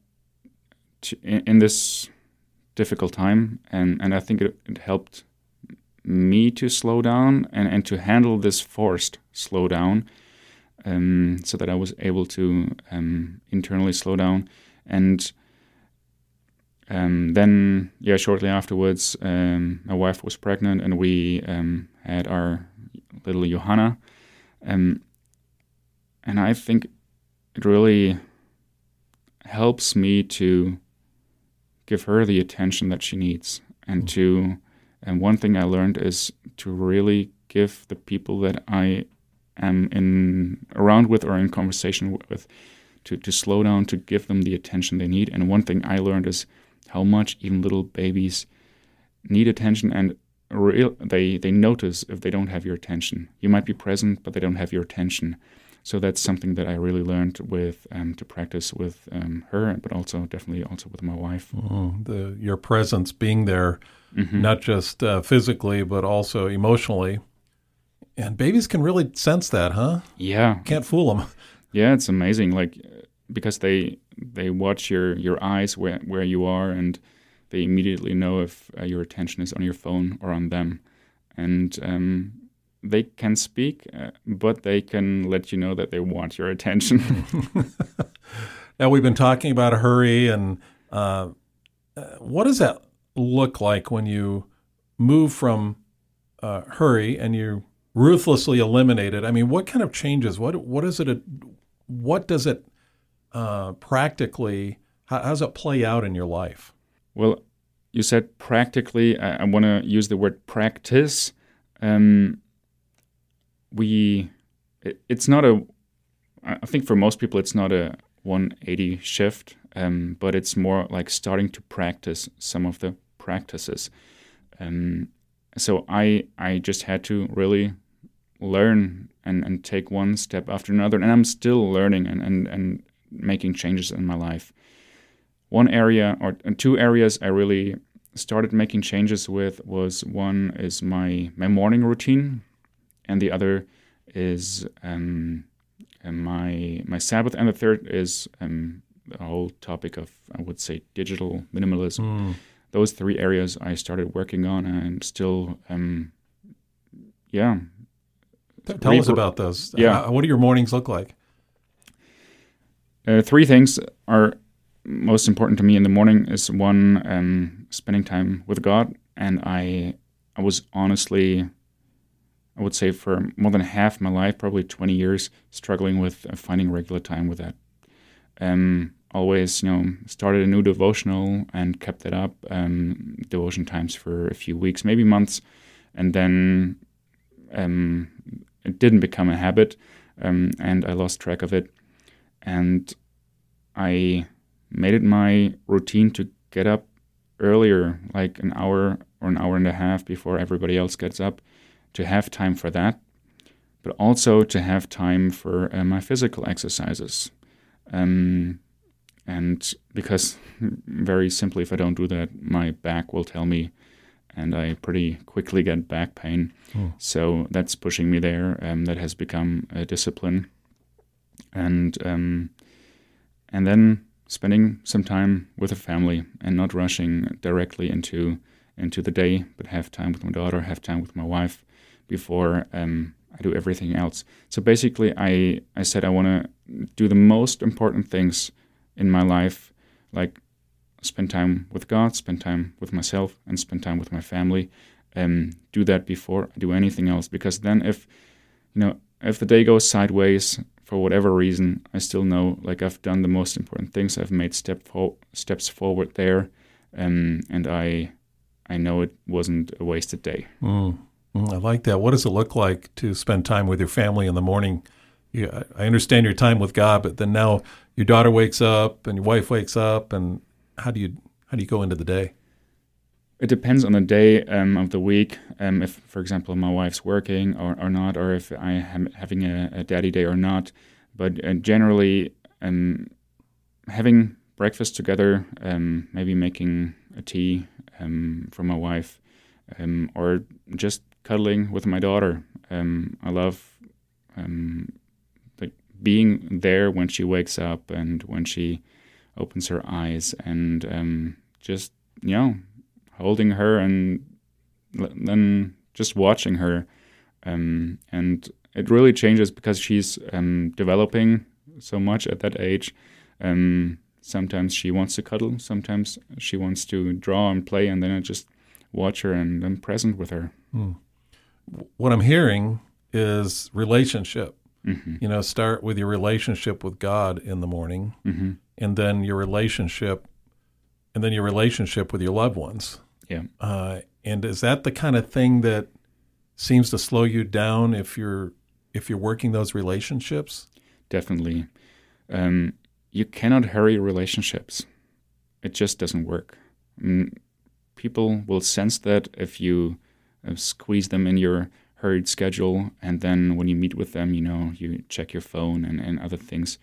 to, in, in this difficult time, and, and I think it, it helped me to slow down and, and to handle this forced slowdown, um, so that I was able to um, internally slow down. And um, then, yeah, shortly afterwards, um, my wife was pregnant, and we um, had our little Johanna. Um, and I think it really helps me to give her the attention that she needs, and mm-hmm. to. And one thing I learned is to really give the people that I am in around with or in conversation with, to, to slow down, to give them the attention they need. And one thing I learned is how much even little babies need attention, and real, they, they notice if they don't have your attention. You might be present, but they don't have your attention. So that's something that I really learned with um, to practice with um, her, but also definitely also with my wife. Oh, the, your presence, being there, mm-hmm. not just uh, physically, but also emotionally. And babies can really sense that, huh? Yeah. Can't fool them. Yeah, it's amazing. Like, because they they watch your, your eyes where, where you are, and they immediately know if uh, your attention is on your phone or on them. And um they can speak, uh, but they can let you know that they want your attention. Now, we've been talking about a hurry, and uh, what does that look like when you move from uh, hurry and you ruthlessly eliminate it? I mean, what kind of changes? What what is it? A, what does it uh, practically? How, how does it play out in your life? Well, you said practically. I, I want to use the word practice. Um, We, it's not a, I think for most people it's not a one eighty shift, um, but it's more like starting to practice some of the practices. Um, so I I just had to really learn and, and take one step after another, and I'm still learning and, and, and making changes in my life. One area or two areas I really started making changes with was, one is my, my morning routine, and the other is um, my my Sabbath, and the third is um, the whole topic of, I would say, digital minimalism. Mm. Those three areas I started working on, and still, um, yeah. Tell Re- us about those. Yeah. Uh, what do your mornings look like? Uh, three things are most important to me in the morning is, one, um, spending time with God, and I I was honestly, I would say, for more than half my life, probably twenty years, struggling with finding regular time with that. Um, always, you know, started a new devotional and kept it up, um, devotion times for a few weeks, maybe months, and then um, it didn't become a habit, um, and I lost track of it. And I made it my routine to get up earlier, like an hour or an hour and a half before everybody else gets up, to have time for that, but also to have time for uh, my physical exercises. Um, and because, very simply, if I don't do that, my back will tell me, and I pretty quickly get back pain. Oh. So that's pushing me there, and um, that has become a discipline. And um, and then spending some time with the family and not rushing directly into into the day, but have time with my daughter, have time with my wife, before um, I do everything else. So basically, I, I said I want to do the most important things in my life, like spend time with God, spend time with myself, and spend time with my family. Um, do that before I do anything else, because then if you know if the day goes sideways for whatever reason, I still know, like, I've done the most important things. I've made step fo- steps forward there, um, and I I know it wasn't a wasted day. Mm. I like that. What does it look like to spend time with your family in the morning? Yeah, I understand your time with God, but then now your daughter wakes up and your wife wakes up, and how do you how do you go into the day? It depends on the day um, of the week. Um, if, for example, my wife's working or, or not, or if I am having a, a daddy day or not. But uh, generally, um, having breakfast together, um, maybe making a tea um, for my wife, um, or just cuddling with my daughter. Um, I love um, like being there when she wakes up and when she opens her eyes, and um, just, you know, holding her and then just watching her. Um, and it really changes because she's um, developing so much at that age. Um, sometimes she wants to cuddle, sometimes she wants to draw and play, and then I just watch her and I'm present with her. Hmm. What I'm hearing is relationship. Mm-hmm. You know, start with your relationship with God in the morning, mm-hmm. and then your relationship, and then your relationship with your loved ones. Yeah. Uh, and is that the kind of thing that seems to slow you down if you're if you're working those relationships? Definitely. Um, you cannot hurry relationships. It just doesn't work. I mean, people will sense that if you uh, squeeze them in your hurried schedule, and then when you meet with them, you know, you check your phone and, and other things.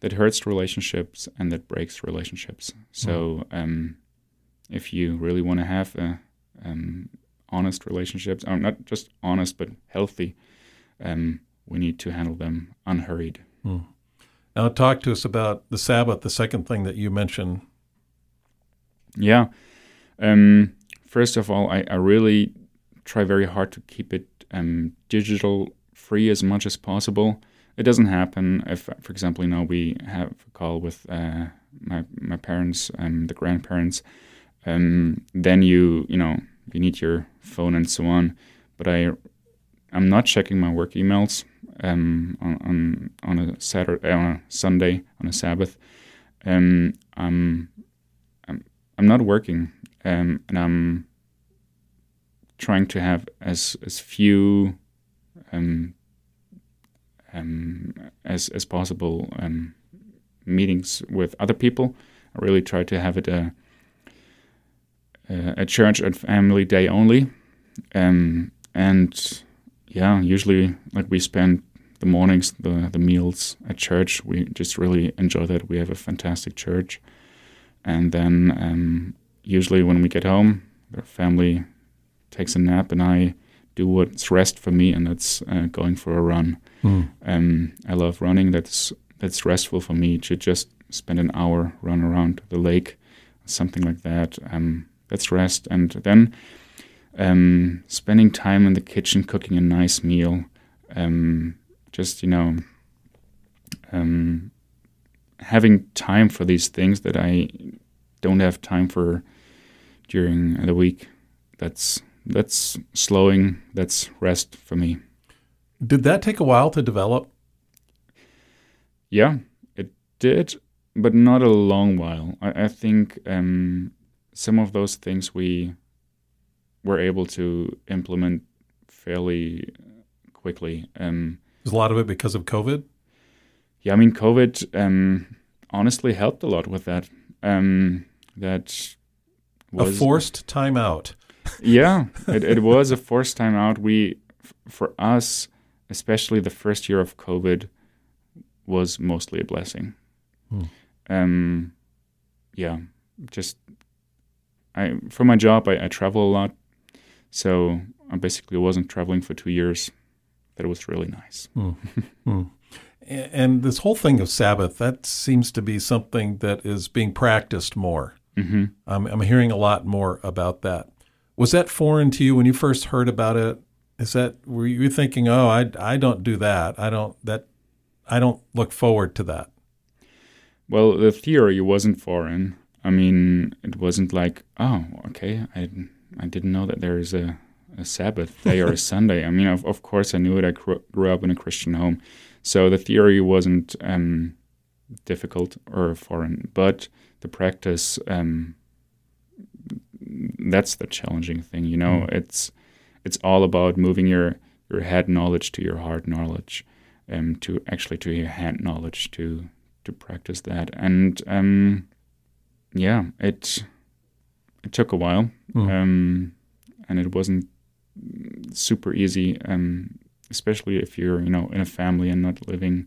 That hurts relationships and that breaks relationships. So mm. um, if you really want to have a, um, honest relationships, or not just honest, but healthy, um, we need to handle them unhurried. Mm. Now talk to us about the Sabbath, the second thing that you mentioned. Yeah. Um, first of all, I, I really try very hard to keep it um, digital free as much as possible. It doesn't happen if, for example, you know, we have a call with uh, my my parents and the grandparents. Um, then you you know you need your phone and so on. But I I'm not checking my work emails um, on, on on a Saturday, on a Sunday, on a Sabbath. Um, I'm I'm I'm not working, um, and I'm trying to have as as few um, um, as as possible um, meetings with other people. I really try to have it a a church and family day only, um, and yeah, usually like we spend the mornings, the the meals at church. We just really enjoy that. We have a fantastic church, and then um, usually when we get home, our family takes a nap, and I do what's rest for me, and that's uh, going for a run. Mm. Um, I love running. That's that's restful for me to just spend an hour run around the lake, something like that. Um, that's rest. And then um, spending time in the kitchen, cooking a nice meal, um, just, you know, um, having time for these things that I don't have time for during the week. That's That's slowing, that's rest for me. Did that take a while to develop? Yeah, it did, but not a long while. I, I think um, some of those things we were able to implement fairly quickly. Um, Was a lot of it because of COVID? Yeah, I mean, COVID um, honestly helped a lot with that. Um, that was a forced timeout. Yeah, it, it was a forced time out. We, f- for us, especially the first year of COVID, was mostly a blessing. Mm. Um, yeah, just I for my job, I, I travel a lot, so I basically wasn't traveling for two years. That was really nice. Mm. Mm. And, and this whole thing of Sabbath, that seems to be something that is being practiced more. Mm-hmm. I'm, I'm hearing a lot more about that. Was that foreign to you when you first heard about it? Is that were you thinking, "Oh, I, I don't do that. I don't that I don't look forward to that." Well, the theory wasn't foreign. I mean, it wasn't like, "Oh, okay, I I didn't know that there is a, a Sabbath day or a Sunday." I mean, of, of course I knew it. I grew up in a Christian home. So the theory wasn't um, difficult or foreign, but the practice um that's the challenging thing, you know. Mm. It's it's all about moving your, your head knowledge to your heart knowledge, um, to actually to your hand knowledge to to practice that. And um, yeah, it it took a while, mm. um, and it wasn't super easy, um, especially if you're you know in a family and not living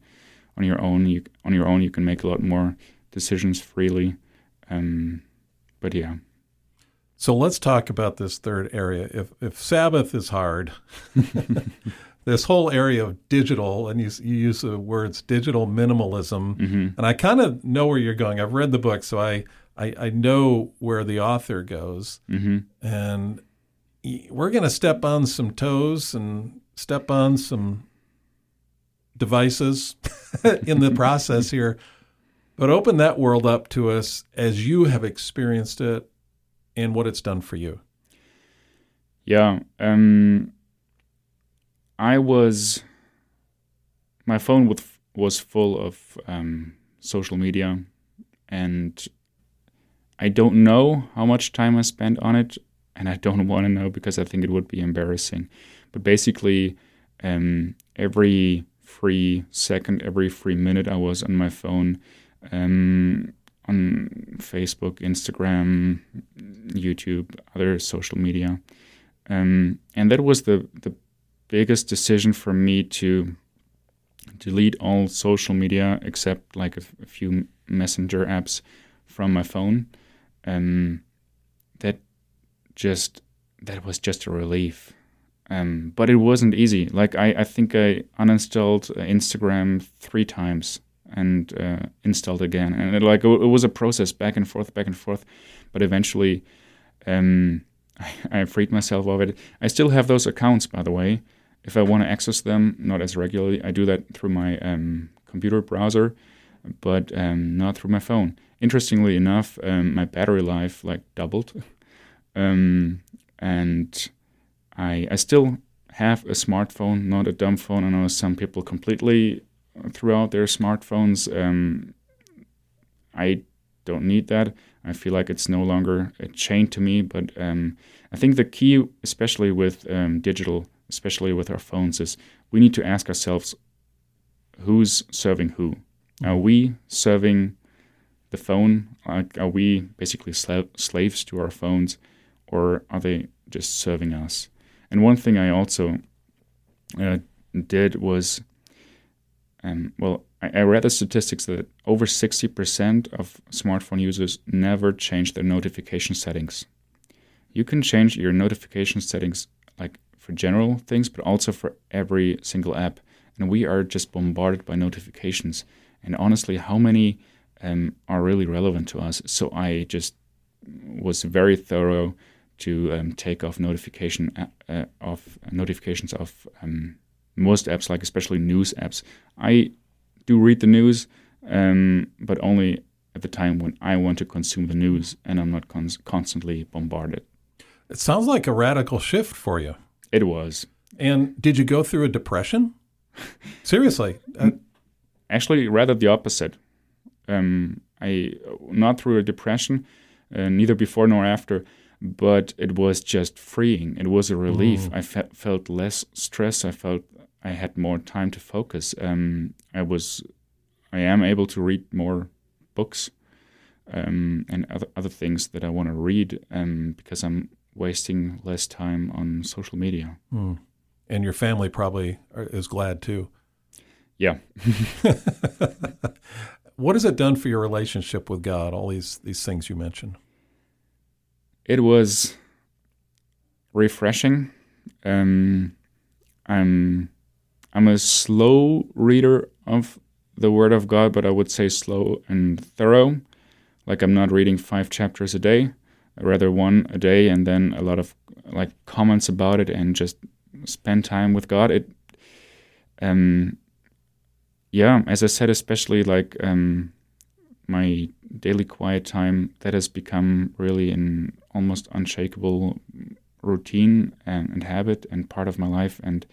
on your own. You, on your own, you can make a lot more decisions freely, um, but yeah. So let's talk about this third area. If if Sabbath is hard, this whole area of digital, and you, you use the words digital minimalism, mm-hmm. and I kind of know where you're going. I've read the book, so I I, I know where the author goes, mm-hmm. and we're going to step on some toes and step on some devices in the process here, but open that world up to us as you have experienced it and what it's done for you. Yeah, um, I was, my phone was, was full of um, social media, and I don't know how much time I spent on it, and I don't want to know because I think it would be embarrassing. But basically, um, every free second, every free minute I was on my phone, um, on Facebook, Instagram, YouTube, other social media. Um, and that was the, the biggest decision for me to delete all social media except like a, a few messenger apps from my phone. Um, that just that was just a relief. Um, but it wasn't easy. Like I, I think I uninstalled Instagram three times and uh, installed again. And it, like it was a process back and forth, back and forth. But eventually, um. I freed myself of it. I still have those accounts, by the way. If I want to access them, not as regularly. I do that through my um, computer browser, but um, not through my phone. Interestingly enough, um, my battery life like doubled. Um, and I I still have a smartphone, not a dumb phone. I know some people completely threw out their smartphones. Um, I don't need that. I feel like it's no longer a chain to me, but um, I think the key, especially with um, digital, especially with our phones, is we need to ask ourselves, who's serving who? Are we serving the phone? Like, are we basically sl- slaves to our phones, or are they just serving us? And one thing I also uh, did was, um, well, I read the statistics that over sixty percent of smartphone users never change their notification settings. You can change your notification settings like for general things, but also for every single app. And we are just bombarded by notifications. And honestly, how many um, are really relevant to us? So I just was very thorough to um, take off notification uh, of notifications of um, most apps, like especially news apps. I do read the news, um, but only at the time when I want to consume the news and I'm not cons- constantly bombarded. It sounds like a radical shift for you. It was. And did you go through a depression? Seriously. Uh, Actually, rather the opposite. Um, I not through a depression, uh, neither before nor after, but it was just freeing. It was a relief. Ooh. I fe- felt less stress. I felt I had more time to focus. Um, I was, I am able to read more books um, and other other things that I want to read um, because I'm wasting less time on social media. Mm. And your family probably are, is glad too. Yeah. What has it done for your relationship with God? All these these things you mentioned. It was refreshing. Um, I'm. I'm a slow reader of the Word of God, but I would say slow and thorough. Like I'm not reading five chapters a day, rather one a day, and then a lot of like comments about it, and just spend time with God. It, um, yeah, as I said, especially like um, my daily quiet time that has become really an almost unshakable routine and, and habit and part of my life. And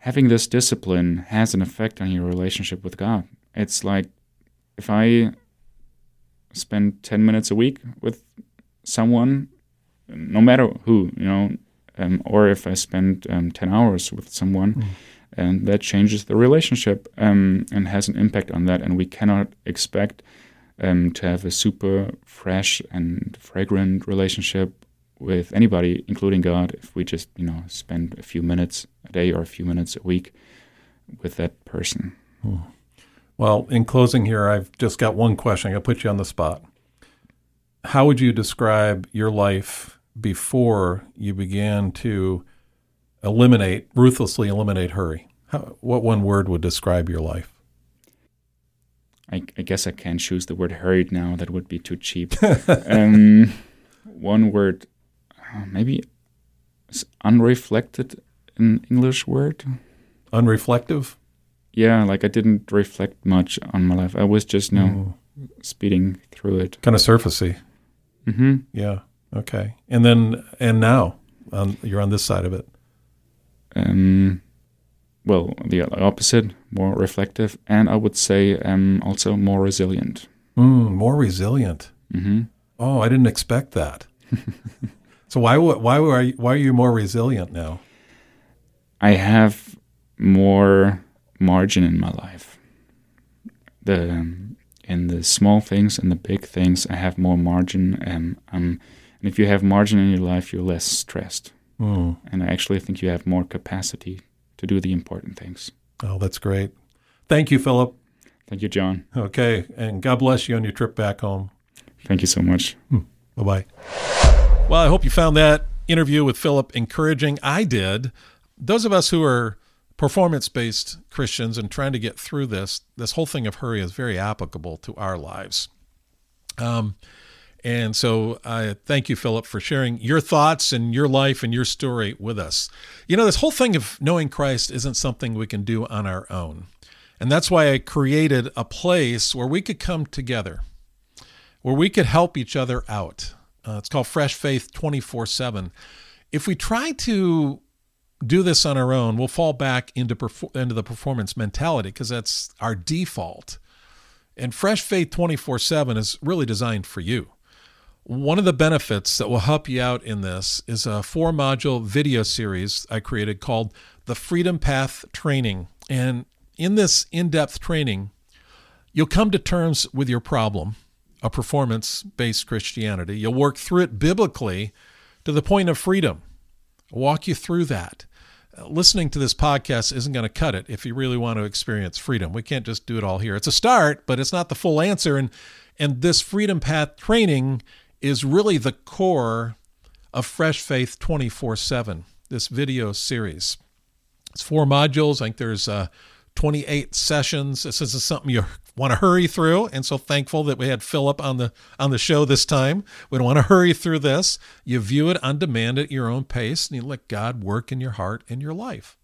having this discipline has an effect on your relationship with God. It's like if I spend ten minutes a week with someone, no matter who, you know, um, or if I spend um, ten hours with someone, mm. and that changes the relationship um, and has an impact on that. And we cannot expect um, to have a super fresh and fragrant relationship with anybody, including God, if we just, you know, spend a few minutes a day or a few minutes a week with that person. Hmm. Well, in closing here, I've just got one question. I'm going to put you on the spot. How would you describe your life before you began to eliminate, ruthlessly eliminate hurry? How, what one word would describe your life? I, I guess I can't choose the word hurried now. That would be too cheap. um, one word, uh, maybe it's unreflected, an English word. Unreflective? Yeah, like I didn't reflect much on my life. I was just, you know, mm. speeding through it. Kind of surfacey. Mm-hmm. Yeah, okay. And then, and now, um, you're on this side of it. Um. Well, the opposite, more reflective, and I would say um, also more resilient. Mm, more resilient. Mm-hmm. Oh, I didn't expect that. So why why were you, why are you more resilient now? I have more margin in my life. The um, in the small things and the big things, I have more margin. Um, um, and if you have margin in your life, you're less stressed. Mm. And I actually think you have more capacity to do the important things. Oh, that's great. Thank you, Philip. Thank you, John. Okay, and God bless you on your trip back home. Thank you so much. Hmm. Bye-bye. Well, I hope you found that interview with Philip encouraging. I did. Those of us who are performance-based Christians and trying to get through this, this whole thing of hurry is very applicable to our lives. Um, And so I uh, thank you, Philip, for sharing your thoughts and your life and your story with us. You know, this whole thing of knowing Christ isn't something we can do on our own. And that's why I created a place where we could come together, where we could help each other out. Uh, it's called Fresh Faith twenty-four seven. If we try to do this on our own, we'll fall back into, perfor- into the performance mentality because that's our default. And Fresh Faith twenty-four seven is really designed for you. One of the benefits that will help you out in this is a four-module video series I created called The Freedom Path Training. And in this in-depth training, you'll come to terms with your problem, a performance-based Christianity. You'll work through it biblically to the point of freedom. I'll walk you through that. Listening to this podcast isn't going to cut it if you really want to experience freedom. We can't just do it all here. It's a start, but it's not the full answer. And, and this Freedom Path Training is really the core of Fresh Faith twenty-four seven, this video series. It's four modules. I think there's uh, twenty-eight sessions. This is something you want to hurry through, and so thankful that we had Philip on the on the show this time. We don't want to hurry through this. You view it on demand at your own pace, and you let God work in your heart and your life.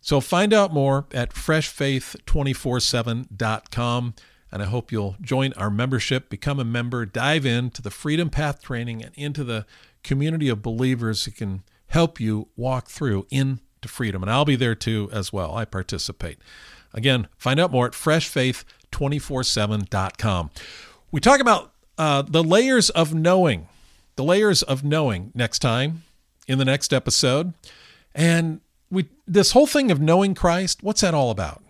So find out more at fresh faith two four seven dot com. And I hope you'll join our membership, become a member, dive into the Freedom Path Training and into the community of believers who can help you walk through into freedom. And I'll be there too as well. I participate. Again, find out more at fresh faith two four seven dot com. We talk about uh, the layers of knowing, the layers of knowing next time in the next episode. And we this whole thing of knowing Christ, what's that all about?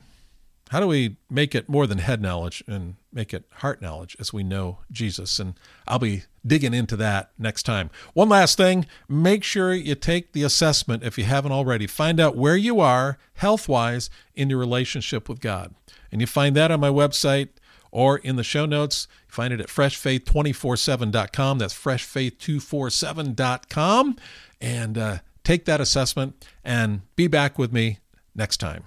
How do we make it more than head knowledge and make it heart knowledge as we know Jesus? And I'll be digging into that next time. One last thing, make sure you take the assessment if you haven't already. Find out where you are health-wise in your relationship with God. And you find that on my website or in the show notes. You find it at fresh faith two four seven dot com. That's fresh faith two four seven dot com. And uh, take that assessment and be back with me next time.